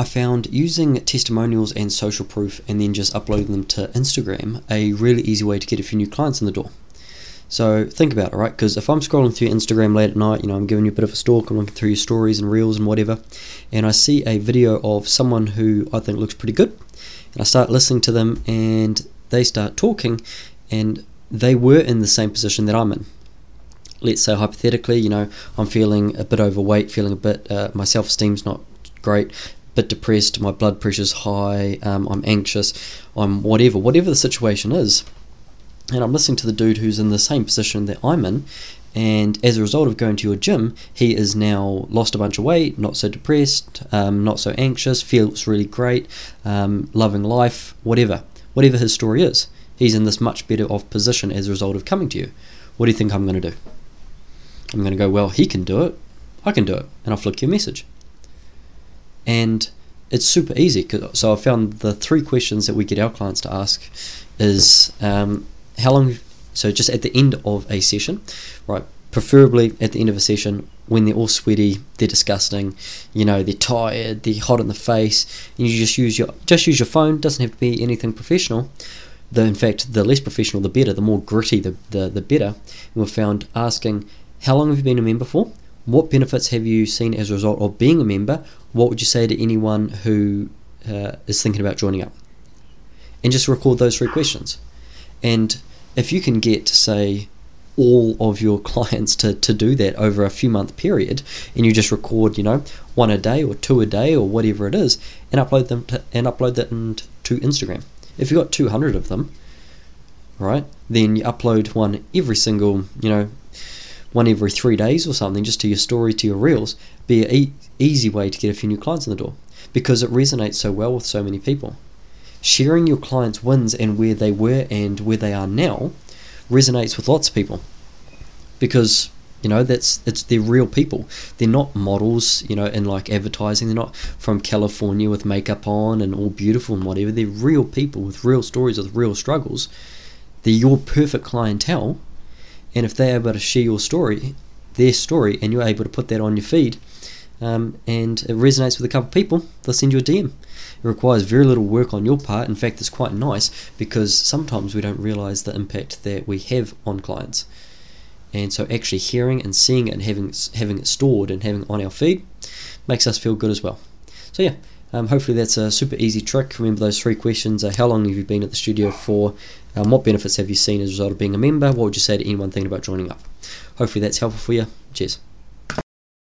I found using testimonials and social proof and then just uploading them to Instagram a really easy way to get a few new clients in the door. So think about it, right? Because if I'm scrolling through Instagram late at night, I'm giving you a bit of a stalk, I'm looking through your stories and reels and whatever, and I see a video of someone who I think looks pretty good, and I start listening to them and they start talking, and they were in the same position that I'm in. Let's say hypothetically, I'm feeling a bit overweight, feeling a bit, my self-esteem's not great, bit depressed, my blood pressure's high, I'm anxious, I'm whatever the situation is. And I'm listening to the dude who's in the same position that I'm in, and as a result of going to your gym, he is now lost a bunch of weight, not so depressed, not so anxious, feels really great, loving life, whatever his story is. He's in this much better of position as a result of coming to you. What do you think I'm going to do? I'm going to go, well, he can do it, I can do it, and I'll flick you a message. And it's super easy. So I found the three questions that we get our clients to ask is... how long, so just at the end of a session, right, preferably at the end of a session when they're all sweaty, they're disgusting, they're tired, they're hot in the face, and you just use your phone, doesn't have to be anything professional. In fact, the less professional the better, the more gritty the better. And we found asking, how long have you been a member for? What benefits have you seen as a result of being a member? What would you say to anyone who is thinking about joining up? And just record those three questions. And if you can get, say, all of your clients to do that over a few month period, and you just record, one a day or two a day or whatever it is, and upload that to Instagram. If you've got 200 of them, right, then you upload one every single, one every 3 days or something, just to your story, to your reels, be an easy way to get a few new clients in the door, because it resonates so well with so many people. Sharing your clients' wins and where they were and where they are now resonates with lots of people, because they're real people. They're not models, in like advertising. They're not from California with makeup on and all beautiful and whatever. They're real people with real stories, with real struggles. They're your perfect clientele, and if they're able to share your story, their story, and you're able to put that on your feed, and it resonates with a couple of people, they'll send you a DM. It requires very little work on your part. In fact, it's quite nice, because sometimes we don't realize the impact that we have on clients. And so actually hearing and seeing it and having it stored and having it on our feed makes us feel good as well. So yeah, hopefully that's a super easy trick. Remember those three questions. How long have you been at the studio for? What benefits have you seen as a result of being a member? What would you say to anyone thinking about joining up? Hopefully that's helpful for you. Cheers.